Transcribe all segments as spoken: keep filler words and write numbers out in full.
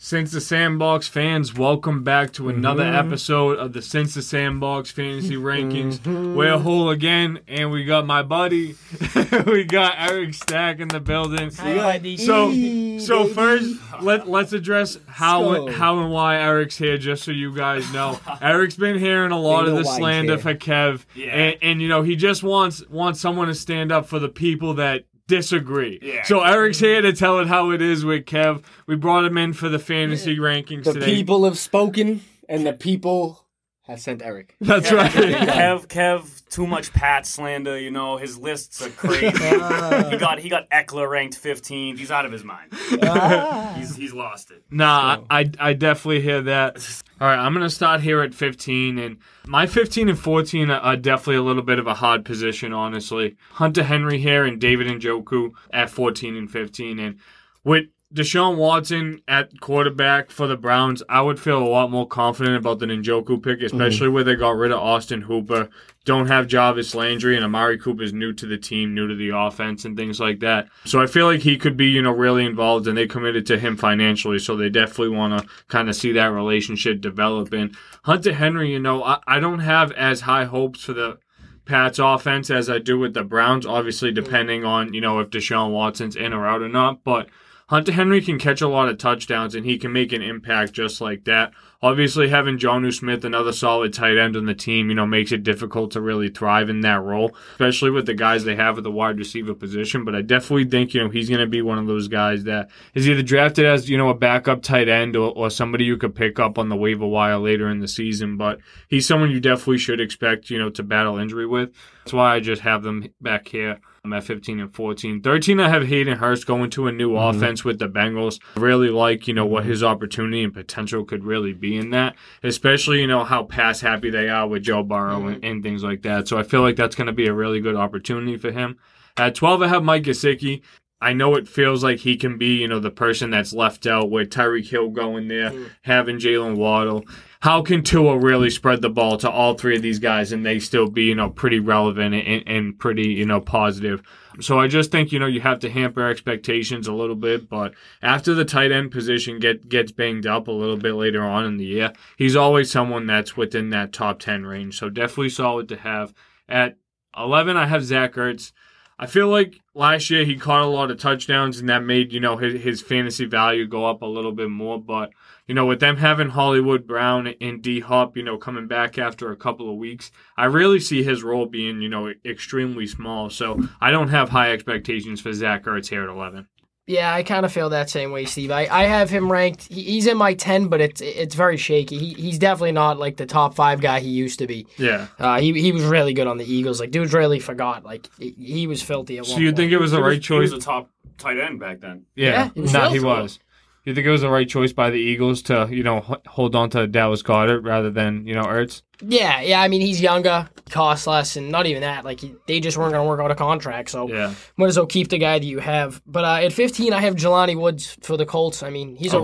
Since the Sandbox fans, welcome back to another mm-hmm. episode of the Since the Sandbox Fantasy Rankings. Mm-hmm. We're whole again, and we got my buddy. We got Eric Stack in the building. Hi, so, e- so baby. first, let let's address how how and why Eric's here, just so you guys know. Eric's been hearing a lot of the slander for Kev, yeah. and, and you know he just wants wants someone to stand up for the people that disagree. Yeah. So Eric's here to tell it how it is with Kev. We brought him in for the fantasy yeah. rankings the today. The people have spoken, and the people have sent Eric. That's Kev, right. Kev, Kev, too much Pat slander. You know his lists are crazy. uh. He got he got Eckler ranked fifteenth. He's out of his mind. Ah. He's he's lost it. Nah, so. I I definitely hear that. All right, I'm going to start here at fifteen, and my fifteen and fourteen are definitely a little bit of a hard position, honestly. Hunter Henry here and David Njoku at fourteen and fifteen, and with Deshaun Watson at quarterback for the Browns, I would feel a lot more confident about the Njoku pick, especially mm-hmm. where they got rid of Austin Hooper, don't have Jarvis Landry, and Amari Cooper's new to the team, new to the offense, and things like that. So I feel like he could be, you know, really involved, and they committed to him financially, so they definitely want to kind of see that relationship develop. And Hunter Henry, you know, I, I don't have as high hopes for the Pat's offense as I do with the Browns, obviously depending on, you know, if Deshaun Watson's in or out or not, but Hunter Henry can catch a lot of touchdowns, and he can make an impact just like that. Obviously, having Jonnu Smith, another solid tight end on the team, you know, makes it difficult to really thrive in that role, especially with the guys they have at the wide receiver position. But I definitely think, you know, he's going to be one of those guys that is either drafted as, you know, a backup tight end or, or somebody you could pick up on the waiver wire later in the season. But he's someone you definitely should expect, you know, to battle injury with. That's why I just have them back here. I'm at fifteen and fourteen. thirteen, I have Hayden Hurst going to a new mm-hmm. offense with the Bengals. I really like, you know, what his opportunity and potential could really be in that, especially, you know, how pass happy they are with Joe Burrow mm-hmm. and, and things like that. So I feel like that's going to be a really good opportunity for him. At twelve, I have Mike Gesicki. I know it feels like he can be, you know, the person that's left out with Tyreek Hill going there, mm-hmm. having Jaylen Waddle. How can Tua really spread the ball to all three of these guys and they still be, you know, pretty relevant and, and pretty, you know, positive? So I just think, you know, you have to hamper expectations a little bit. But after the tight end position get gets banged up a little bit later on in the year, he's always someone that's within that top ten range. So definitely solid to have. At eleven, I have Zach Ertz. I feel like last year he caught a lot of touchdowns and that made, you know, his, his fantasy value go up a little bit more. But, you know, with them having Hollywood Brown and D-Hop, you know, coming back after a couple of weeks, I really see his role being, you know, extremely small. So I don't have high expectations for Zach Ertz here at eleven. Yeah, I kind of feel that same way, Steve. I, I have him ranked. He, he's in my ten, but it's it's very shaky. He He's definitely not, like, the top five guy he used to be. Yeah. Uh, he he was really good on the Eagles. Like, dude's really forgot. Like, he, he was filthy at so one point. So you think it was the right choice? He was a top tight end back then. Yeah. yeah no, he was. You think it was the right choice by the Eagles to, you know, hold on to Dallas Goedert rather than, you know, Ertz? Yeah, yeah. I mean, he's younger, costs less, and not even that. Like, he, they just weren't going to work out a contract, so yeah. might as well keep the guy that you have. But uh, at fifteen, I have Jelani Woods for the Colts. I mean, he's a oh.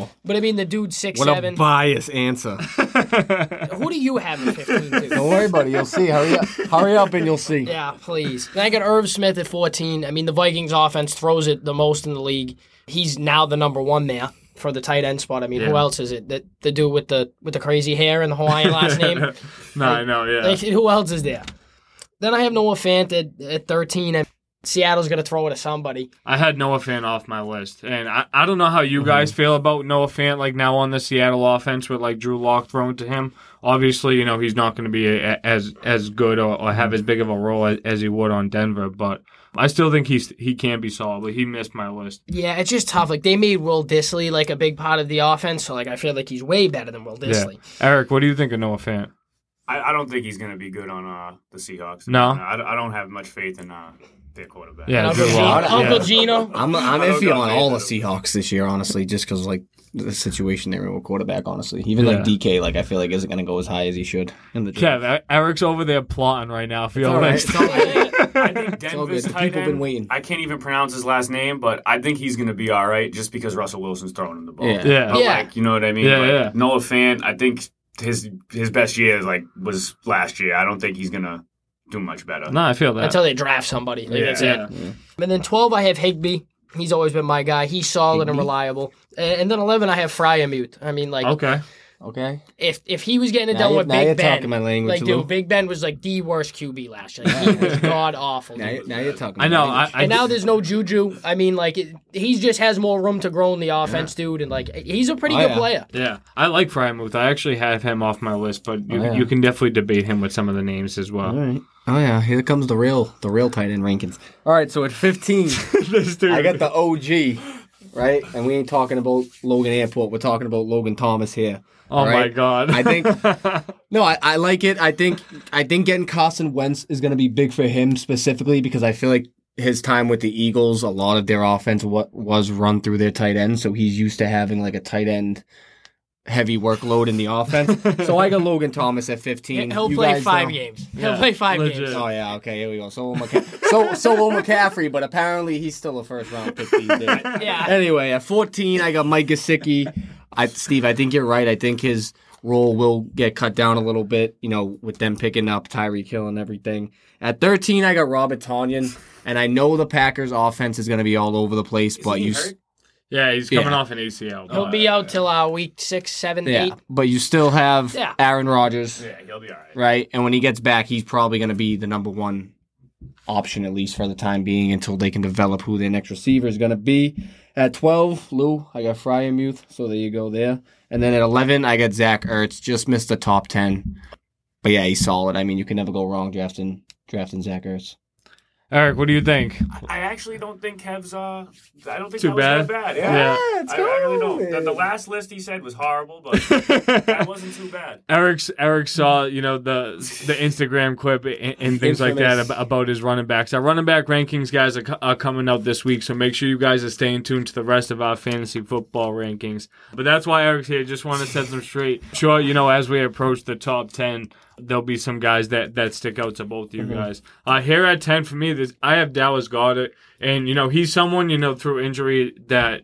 rookie. But, I mean, the dude's six foot seven. What seven. A biased answer. Who do you have at fifteen, too? Don't worry, buddy. You'll see. Hurry up, Hurry up and you'll see. Yeah, please. Then I got Irv Smith at fourteen. I mean, the Vikings offense throws it the most in the league. He's now the number one there for the tight end spot. I mean, yeah. who else is it? The, the dude with the with the crazy hair and the Hawaiian last name? no, like, I know, yeah. Like, who else is there? Then I have Noah Fant at, at thirteen, and Seattle's going to throw it at somebody. I had Noah Fant off my list, and I, I don't know how you mm-hmm. guys feel about Noah Fant, like, now on the Seattle offense with, like, Drew Lock thrown to him. Obviously, you know, he's not going to be a, a, as as good or, or have as big of a role as, as he would on Denver, but I still think he's he can be solid, but he missed my list. Yeah, it's just tough. Like, they made Will Dissly, like, a big part of the offense, so, like, I feel like he's way better than Will Dissly. Yeah. Eric, what do you think of Noah Fant? I, I don't think he's going to be good on uh, the Seahawks. No? no I, I don't have much faith in uh, their quarterback. Yeah, Uncle, Gino. Uncle yeah. Gino. I'm, I'm iffy on all the Seahawks this year, honestly, just because, like, the situation they were with quarterback, honestly. Even, yeah. like, D K, like, I feel like isn't going to go as high as he should. In the Kev, Eric's over there plotting right now for your next time. I think Denver's tight end, I can't even pronounce his last name, but I think he's going to be all right just because Russell Wilson's throwing him the ball. Yeah. yeah. But, like, you know what I mean? Yeah, yeah. Noah Fant, I think his his best year, like, was last year. I don't think he's going to do much better. No, I feel that. Until they draft somebody. Like, yeah. That's it. Yeah. And then twelve, I have Higby. He's always been my guy. He's solid mm-hmm. and reliable. And, and then eleven, I have Freiermuth. I mean, like, okay, okay. If if he was getting it now done you, with Big Ben, like, dude, Big Ben was like the worst Q B last year. Like, he was god awful. Now, you, now you're talking. I know. I, I, and now there's no Juju. I mean, like, it, he just has more room to grow in the offense, yeah. dude. And like, he's a pretty oh, good yeah. player. Yeah, I like Freiermuth. I actually have him off my list, but you, oh, yeah. you can definitely debate him with some of the names as well. All right. Oh, yeah. Here comes the real the real tight end rankings. All right, so at fifteen, I got the O G, right? And we ain't talking about Logan Airport. We're talking about Logan Thomas here. Oh, right? My God. I think – no, I, I like it. I think I think getting Carson Wentz is going to be big for him specifically because I feel like his time with the Eagles, a lot of their offense was run through their tight end, so he's used to having like a tight end – heavy workload in the offense. So I got Logan Thomas at fifteen. He'll you play five know. games. He'll yeah. play five Legit. games. Oh, yeah. Okay, here we go. So will McCaffrey, so, so will McCaffrey, but apparently he's still a first-round pick these days. Yeah. Anyway, at fourteen, I got Mike Gesicki. I, Steve, I think you're right. I think his role will get cut down a little bit, you know, with them picking up Tyreek Hill and everything. At thirteen, I got Robert Tonyan, and I know the Packers' offense is going to be all over the place, Isn't but you... Hurt? Yeah, he's coming yeah. off an A C L. He'll be out till uh, week six, seven, yeah. eight. But you still have yeah. Aaron Rodgers. Yeah, he'll be all right. Right? And when he gets back, he's probably going to be the number one option, at least for the time being, until they can develop who their next receiver is going to be. At twelve, Lou, I got Freiermuth, so there you go there. And then at eleven, I got Zach Ertz. Just missed the top ten. But yeah, he's solid. I mean, you can never go wrong drafting, drafting Zach Ertz. Eric, what do you think? I actually don't think Kev's, uh, I don't think Too that was bad. that bad. Yeah, yeah it's I, I really don't. The, the last list he said was horrible, but that wasn't too bad. Eric's, Eric saw, you know, the the Instagram clip and, and things Infamous. like that about, about his running backs. Our running back rankings, guys, are, co- are coming out this week, so make sure you guys are staying tuned to the rest of our fantasy football rankings. But that's why Eric's here. Just want to set them straight. Sure, you know, as we approach the top ten, there'll be some guys that, that stick out to both of you mm-hmm. guys. Uh, here at ten for me, this, I have Dallas Goedert. And, you know, he's someone, you know, through injury that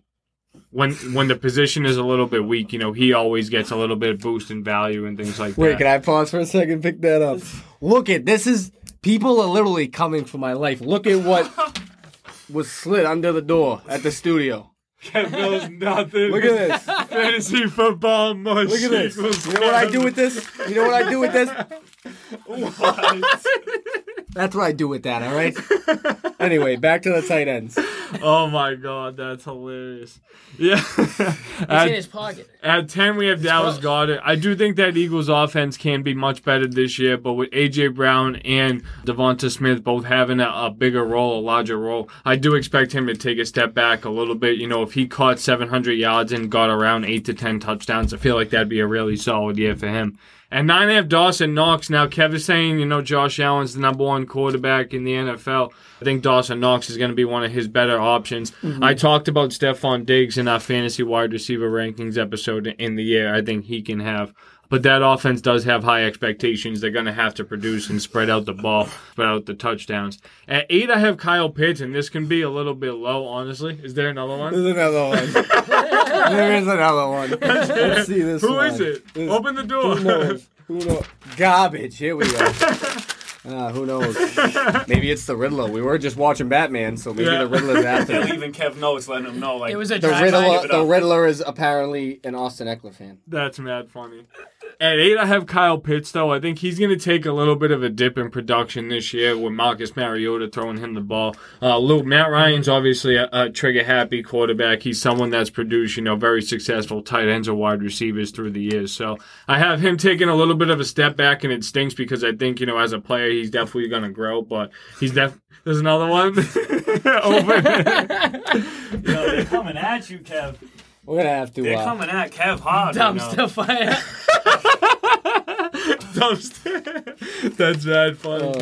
when when the position is a little bit weak, you know, he always gets a little bit of boost in value and things like Wait, that. Wait, can I pause for a second and pick that up? Look at this is – people are literally coming for my life. Look at what was slid under the door at the studio. Kev knows nothing. Look at this. Fantasy football mush. Look at this. You know what I do with this? You know what I do with this? What? That's what I do with that, all right? Anyway, back to the tight ends. Oh, my God. That's hilarious. Yeah. It's at, in his pocket. At ten, we have it's Dallas Goedert. I do think that Eagles offense can be much better this year, but with A J. Brown and Devonta Smith both having a, a bigger role, a larger role, I do expect him to take a step back a little bit. You know, if he caught seven hundred yards and got around eight to ten touchdowns, I feel like that'd be a really solid year for him. At nine, I have Dawson Knox. Now, Kev is saying, you know, Josh Allen's the number one quarterback in the N F L. I think Dawson Knox is going to be one of his better options. Mm-hmm. I talked about Stephon Diggs in our fantasy wide receiver rankings episode in the year. I think he can have. But that offense does have high expectations. They're going to have to produce and spread out the ball, spread out the touchdowns. At eight, I have Kyle Pitts, and this can be a little bit low, honestly. Is there another one? There's another one. There is another one. Let's see this Who one. Who is it? This, Open the door. Who knows? Who knows? Garbage. Here we go. Uh, who knows? Maybe it's the Riddler. We were just watching Batman, so maybe yeah. the Riddler's after. Hell, even Kev knows, letting him know. Like, it was a the, Riddler, the Riddler is apparently an Austin Eckler fan. That's mad funny. At eight, I have Kyle Pitts, though. I think he's going to take a little bit of a dip in production this year with Marcus Mariota throwing him the ball. Uh, Luke, Matt Ryan's obviously a, a trigger-happy quarterback. He's someone that's produced, you know, very successful tight ends or wide receivers through the years. So I have him taking a little bit of a step back, and it stinks because I think, you know, as a player, he's definitely going to grow, but he's definitely... There's another one over there. Yo, they're coming at you, Kev. We're going to have to... They're uh, coming at Kev hard. Dumpster fire. Dumpster. That's bad fun. Oh.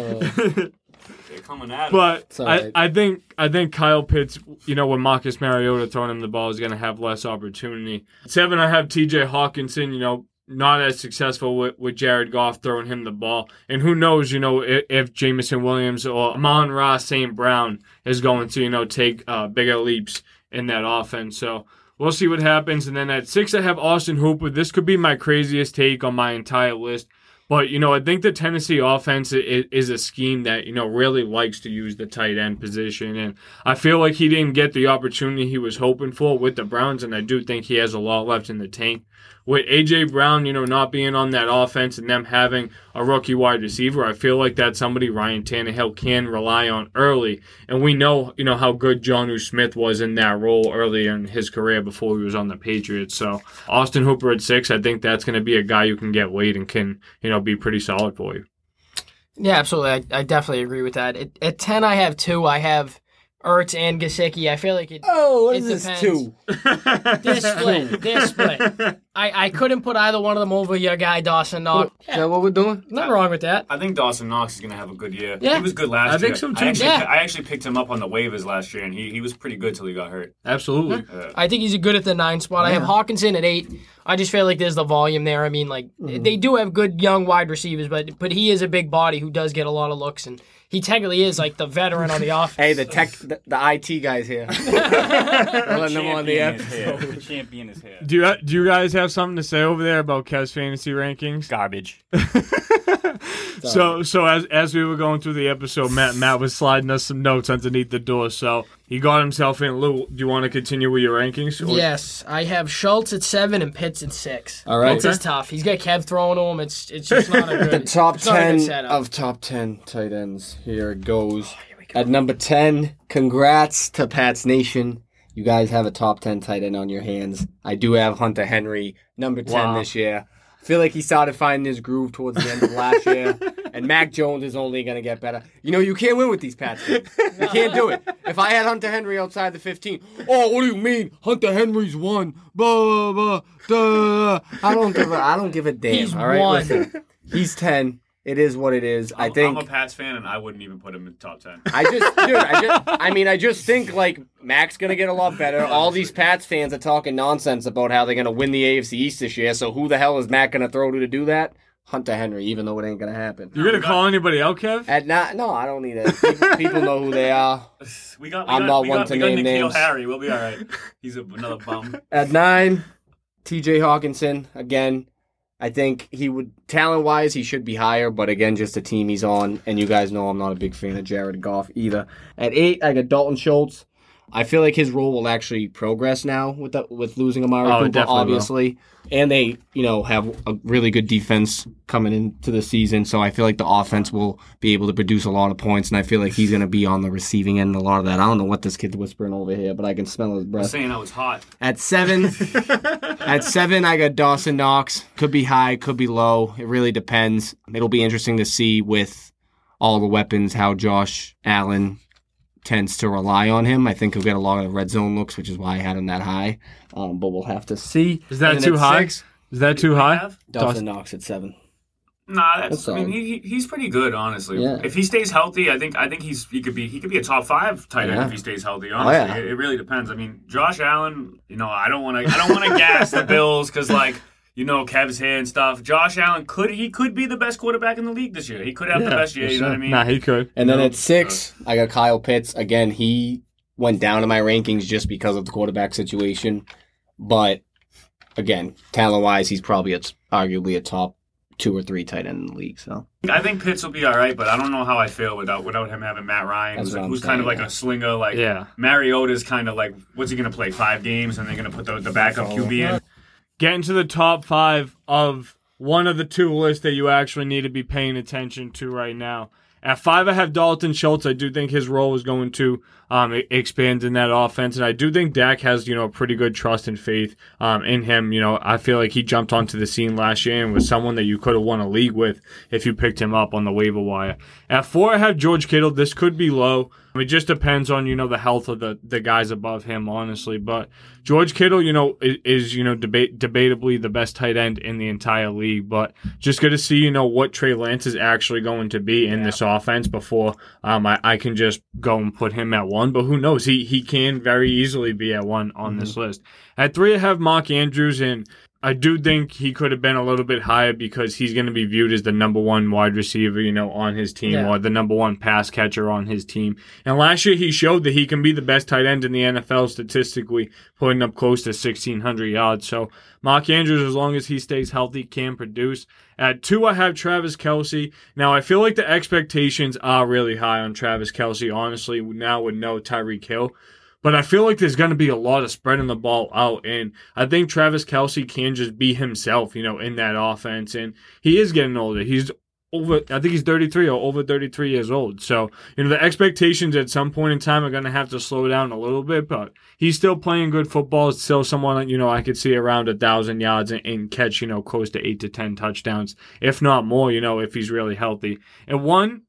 They're coming at him. But I, I think I think Kyle Pitts, you know, when Marcus Mariota throwing him the ball, is going to have less opportunity. Seven, I have T J. Hockenson, you know, not as successful with, with Jared Goff throwing him the ball. And who knows, you know, if, if Jamison Williams or Amon-Ra Saint Brown is going to, you know, take uh, bigger leaps in that offense. So... we'll see what happens. And then at six, I have Austin Hooper. This could be my craziest take on my entire list. But, you know, I think the Tennessee offense is a scheme that, you know, really likes to use the tight end position. And I feel like he didn't get the opportunity he was hoping for with the Browns, and I do think he has a lot left in the tank. With A J. Brown, you know, not being on that offense and them having a rookie wide receiver, I feel like that's somebody Ryan Tannehill can rely on early. And we know, you know, how good Jonnu Smith was in that role earlier in his career before he was on the Patriots. So Austin Hooper at six, I think that's going to be a guy you can get late and can, you know, be pretty solid for you. Yeah, absolutely. I, I definitely agree with that. At, at ten, I have two. I have Ertz and Gesicki. I feel like it Oh, what it is depends. This two? This split. This split. I, I couldn't put either one of them over your guy, Dawson Knox. Yeah. Is that what we're doing? Nothing I, wrong with that. I think Dawson Knox is going to have a good year. Yeah. He was good last year. I think year. so, too. I actually, yeah. I actually picked him up on the waivers last year, and he, he was pretty good till he got hurt. Absolutely. Yeah. Uh, I think he's good at the nine spot. Yeah. I have Hockenson at eight. I just feel like there's the volume there. I mean, like, mm-hmm. they do have good young wide receivers, but but he is a big body who does get a lot of looks, and he technically is, like, the veteran on the offense. Hey, the tech, the, the I T guy's here. Letting him on the episode. The champion is here. Do you, do you guys have something to say over there about Kev's fantasy rankings? Garbage. so so as as we were going through the episode, Matt Matt was sliding us some notes underneath the door, so he got himself in. Lou, do you want to continue with your rankings? Or? Yes, I have Schultz at seven and Pitts at six. All right, Pitts okay. is tough. He's got Kev throwing to him. It's it's just not a good. The top ten of top ten tight ends. Here it goes. Oh, here we go. At number ten, congrats to Pats Nation. You guys have a top ten tight end on your hands. I do have Hunter Henry, number ten wow. this year. I feel like he started finding his groove towards the end of last year. And Mac Jones is only going to get better. You know, you can't win with these Pats. You can't do it. If I had Hunter Henry outside the fifteen, oh, what do you mean? Hunter Henry's won. Blah, blah, blah. I don't give a, I don't give a damn. He's all right? Won. Listen, he's ten. It is what it is. I think I'm a Pats fan, and I wouldn't even put him in the top ten. I just, dude, I just, I mean, I just think like Mac's gonna get a lot better. All these Pats fans are talking nonsense about how they're gonna win the A F C East this year. So who the hell is Mac gonna throw to to do that? Hunter Henry, even though it ain't gonna happen. You're gonna call anybody out, Kev? At not, no, I don't need it. People, people know who they are. We got. We I'm got, not we one got, to we name got names. Harry, we'll be all right. He's a, another bum. At nine, T J. Hockenson again. I think he would, talent-wise, he should be higher, but again, just the team he's on, and you guys know I'm not a big fan of Jared Goff either. At eight, I got Dalton Schultz. I feel like his role will actually progress now with the, with losing Amari oh, Cooper, obviously. Will. And they, you know, have a really good defense coming into the season, so I feel like the offense will be able to produce a lot of points, and I feel like he's going to be on the receiving end of a lot of that. I don't know what this kid's whispering over here, but I can smell his breath. I'm saying I was hot. At seven, at seven, I got Dawson Knox. Could be high, could be low. It really depends. It'll be interesting to see with all the weapons how Josh Allen tends to rely on him. I think he'll get a lot of red zone looks, which is why I had him that high. Um, but we'll have to see. Is that too high? Six, is that too high? Dawson Knox at seven. Nah, that's, that's I mean he he's pretty good, honestly. Yeah. If he stays healthy, I think I think he's he could be he could be a top five tight end yeah. if he stays healthy. Honestly, oh, yeah. it, it really depends. I mean, Josh Allen. You know, I don't want to I don't want to gas the Bills because like. You know, Kev's here and stuff. Josh Allen, could he could be the best quarterback in the league this year. He could have yeah, the best year, you sure. know what I mean? Nah, he could. And then no. at six, I got Kyle Pitts. Again, he went down in my rankings just because of the quarterback situation. But, again, talent-wise, he's probably a, arguably a top two or three tight end in the league. So I think Pitts will be all right, but I don't know how I feel without without him having Matt Ryan, who's, like, who's saying, kind of like yeah. a slinger. Like yeah. Mariota's kind of like, what's he going to play, five games, and they're going to put the, the backup so, Q B in? Get into the top five of one of the two lists that you actually need to be paying attention to right now. At five, I have Dalton Schultz. I do think his role is going to um, expand in that offense. And I do think Dak has, you know, pretty good trust and faith um, in him. You know, I feel like he jumped onto the scene last year and was someone that you could have won a league with if you picked him up on the waiver wire. At four, I have George Kittle. This could be low. I mean, it just depends on, you know, the health of the, the guys above him, honestly. But George Kittle, you know, is, is you know, debate, debatably the best tight end in the entire league. But just good to see, you know, what Trey Lance is actually going to be in yeah. this offense before um, I, I can just go and put him at one. But who knows? He, he can very easily be at one on mm-hmm. this list. At three, I have Mark Andrews, and I do think he could have been a little bit higher because he's going to be viewed as the number one wide receiver, you know, on his team, yeah. or the number one pass catcher on his team. And last year he showed that he can be the best tight end in the N F L statistically, putting up close to sixteen hundred yards. So Mark Andrews, as long as he stays healthy, can produce. At two, I have Travis Kelce. Now, I feel like the expectations are really high on Travis Kelce, honestly, now with no Tyreek Hill. But I feel like there's going to be a lot of spreading the ball out, and I think Travis Kelce can just be himself, you know, in that offense. And he is getting older. He's over, I think he's thirty-three or over thirty-three years old. So, you know, the expectations at some point in time are going to have to slow down a little bit, but he's still playing good football. It's still someone, you know, I could see around a thousand yards and, and catch, you know, close to eight to ten touchdowns, if not more, you know, if he's really healthy. And one,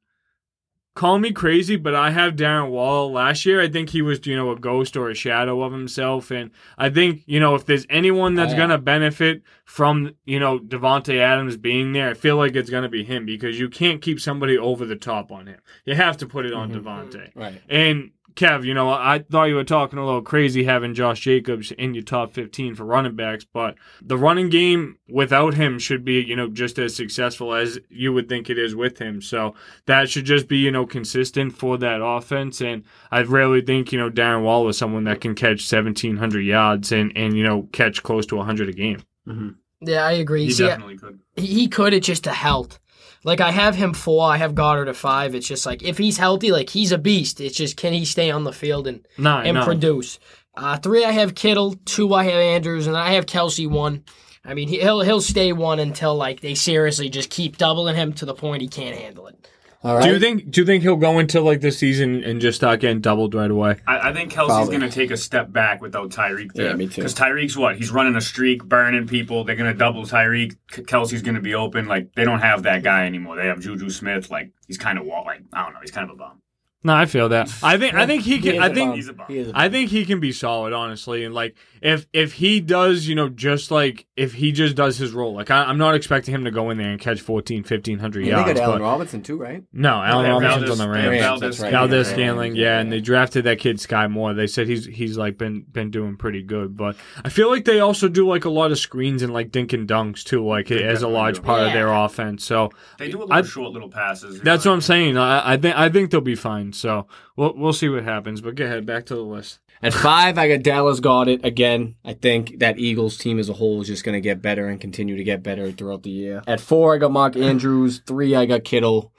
call me crazy, but I have Darren Waller. Last year, I think he was, you know, a ghost or a shadow of himself. And I think, you know, if there's anyone that's oh, yeah. going to benefit from, you know, Devontae Adams being there, I feel like it's going to be him because you can't keep somebody over the top on him. You have to put it on mm-hmm. Devontae. Right. And, Kev, you know, I thought you were talking a little crazy having Josh Jacobs in your top fifteen for running backs, but the running game without him should be, you know, just as successful as you would think it is with him. So that should just be, you know, consistent for that offense. And I really think, you know, Darren Waller is someone that can catch seventeen hundred yards and, and you know, catch close to one hundred a game. Mm-hmm. Yeah, I agree. He See, definitely could. He could. It's just a health. Like, I have him four, I have Goddard at five. It's just like, if he's healthy, like, he's a beast. It's just, can he stay on the field and no, and no. produce? Uh, three, I have Kittle. Two, I have Andrews. And I have Kelce one. I mean, he'll he'll stay one until, like, they seriously just keep doubling him to the point he can't handle it. All right. Do you think Do you think he'll go into, like, this season and just start getting doubled right away? I, I think Kelsey's going to take a step back without Tyreek there. Yeah, me too. Because Tyreek's what? He's running a streak, burning people. They're going to double Tyreek. Kelsey's going to be open. Like, they don't have that guy anymore. They have Juju Smith. Like, he's kind of, like, I don't know. He's kind of a bum. No, I feel that. I think I think he can. He I think he's a bomb. He I think he can be solid, honestly. And like, if if he does, you know, just like if he just does his role, like I, I'm not expecting him to go in there and catch fourteen, fifteen hundred yards. They got Allen Robinson too, right? No, Allen yeah, Robinson's Valdez, on the Rams. Valdez, right. Valdez yeah, Scantling, yeah, yeah, and they drafted that kid Sky Moore. They said he's he's like been been doing pretty good, but I feel like they also do like a lot of screens and like dink and dunks too, like they as a large part yeah. of their offense. So they do a little I, short little passes. That's know, what I'm saying. I, I think I think they'll be fine. So we'll we'll see what happens, but go ahead, back to the list. At five, I got Dallas Goedert again. I think that Eagles team as a whole is just going to get better and continue to get better throughout the year. At four, I got Mark Andrews. Three, I got Kittle.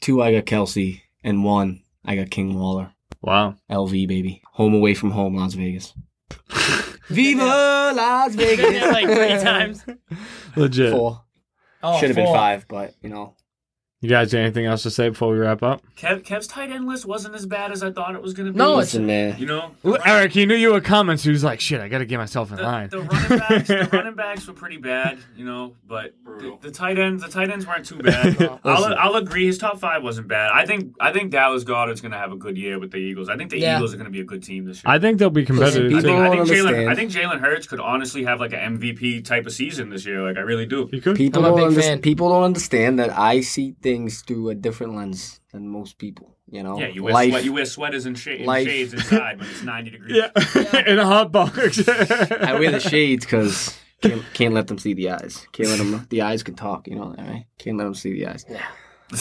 Two, I got Kelce. And one, I got King Waller. Wow. L V, baby. Home away from home, Las Vegas. Viva Las Vegas. Like three times. Legit. Four. Oh, Should have been five, but, you know. You guys got anything else to say before we wrap up? Kev, Kev's tight end list wasn't as bad as I thought it was going to be. No, it's in there. You know, well, Eric, he knew you were coming, so he was like, shit, I got to get myself in the, line. The running, backs, the running backs were pretty bad, you know, but the, the tight ends the tight ends weren't too bad. I'll, I'll agree, his top five wasn't bad. I think I think Dallas Goedert's going to have a good year with the Eagles. I think the yeah. Eagles are going to be a good team this year. I think they'll be competitive. I think, I think, Jaylen, I think Jaylen Hurts could honestly have like an M V P type of season this year. Like, I really do. He could. People, I'm a big under- fan. People don't understand that I see things through a different lens than most people, you know. Yeah, you wear, life, sweat, you wear sweaters and, sh- and shades inside when it's ninety degrees. Yeah, yeah. In a hot box. I wear the shades because can't, can't let them see the eyes. Can't let them. The eyes can talk, you know. Right? Can't let them see the eyes. Yeah.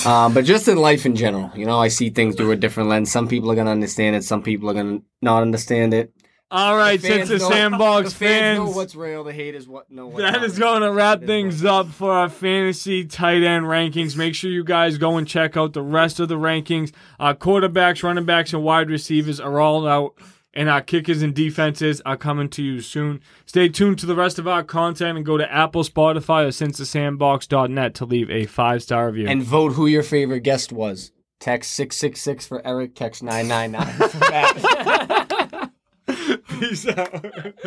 Um, but just in life in general, you know, I see things through a different lens. Some people are gonna understand it. Some people are gonna not understand it. All right, the since the know, sandbox the fans, fans know what's real, the haters what know what's That is going to wrap things real. Up for our fantasy tight end rankings. Make sure you guys go and check out the rest of the rankings. Our quarterbacks, running backs, and wide receivers are all out, and our kickers and defenses are coming to you soon. Stay tuned to the rest of our content and go to Apple, Spotify, or since the sandbox dot net to leave a five-star review. And vote who your favorite guest was. Text six six six for Eric, text nine nine nine for Matt. Peace out.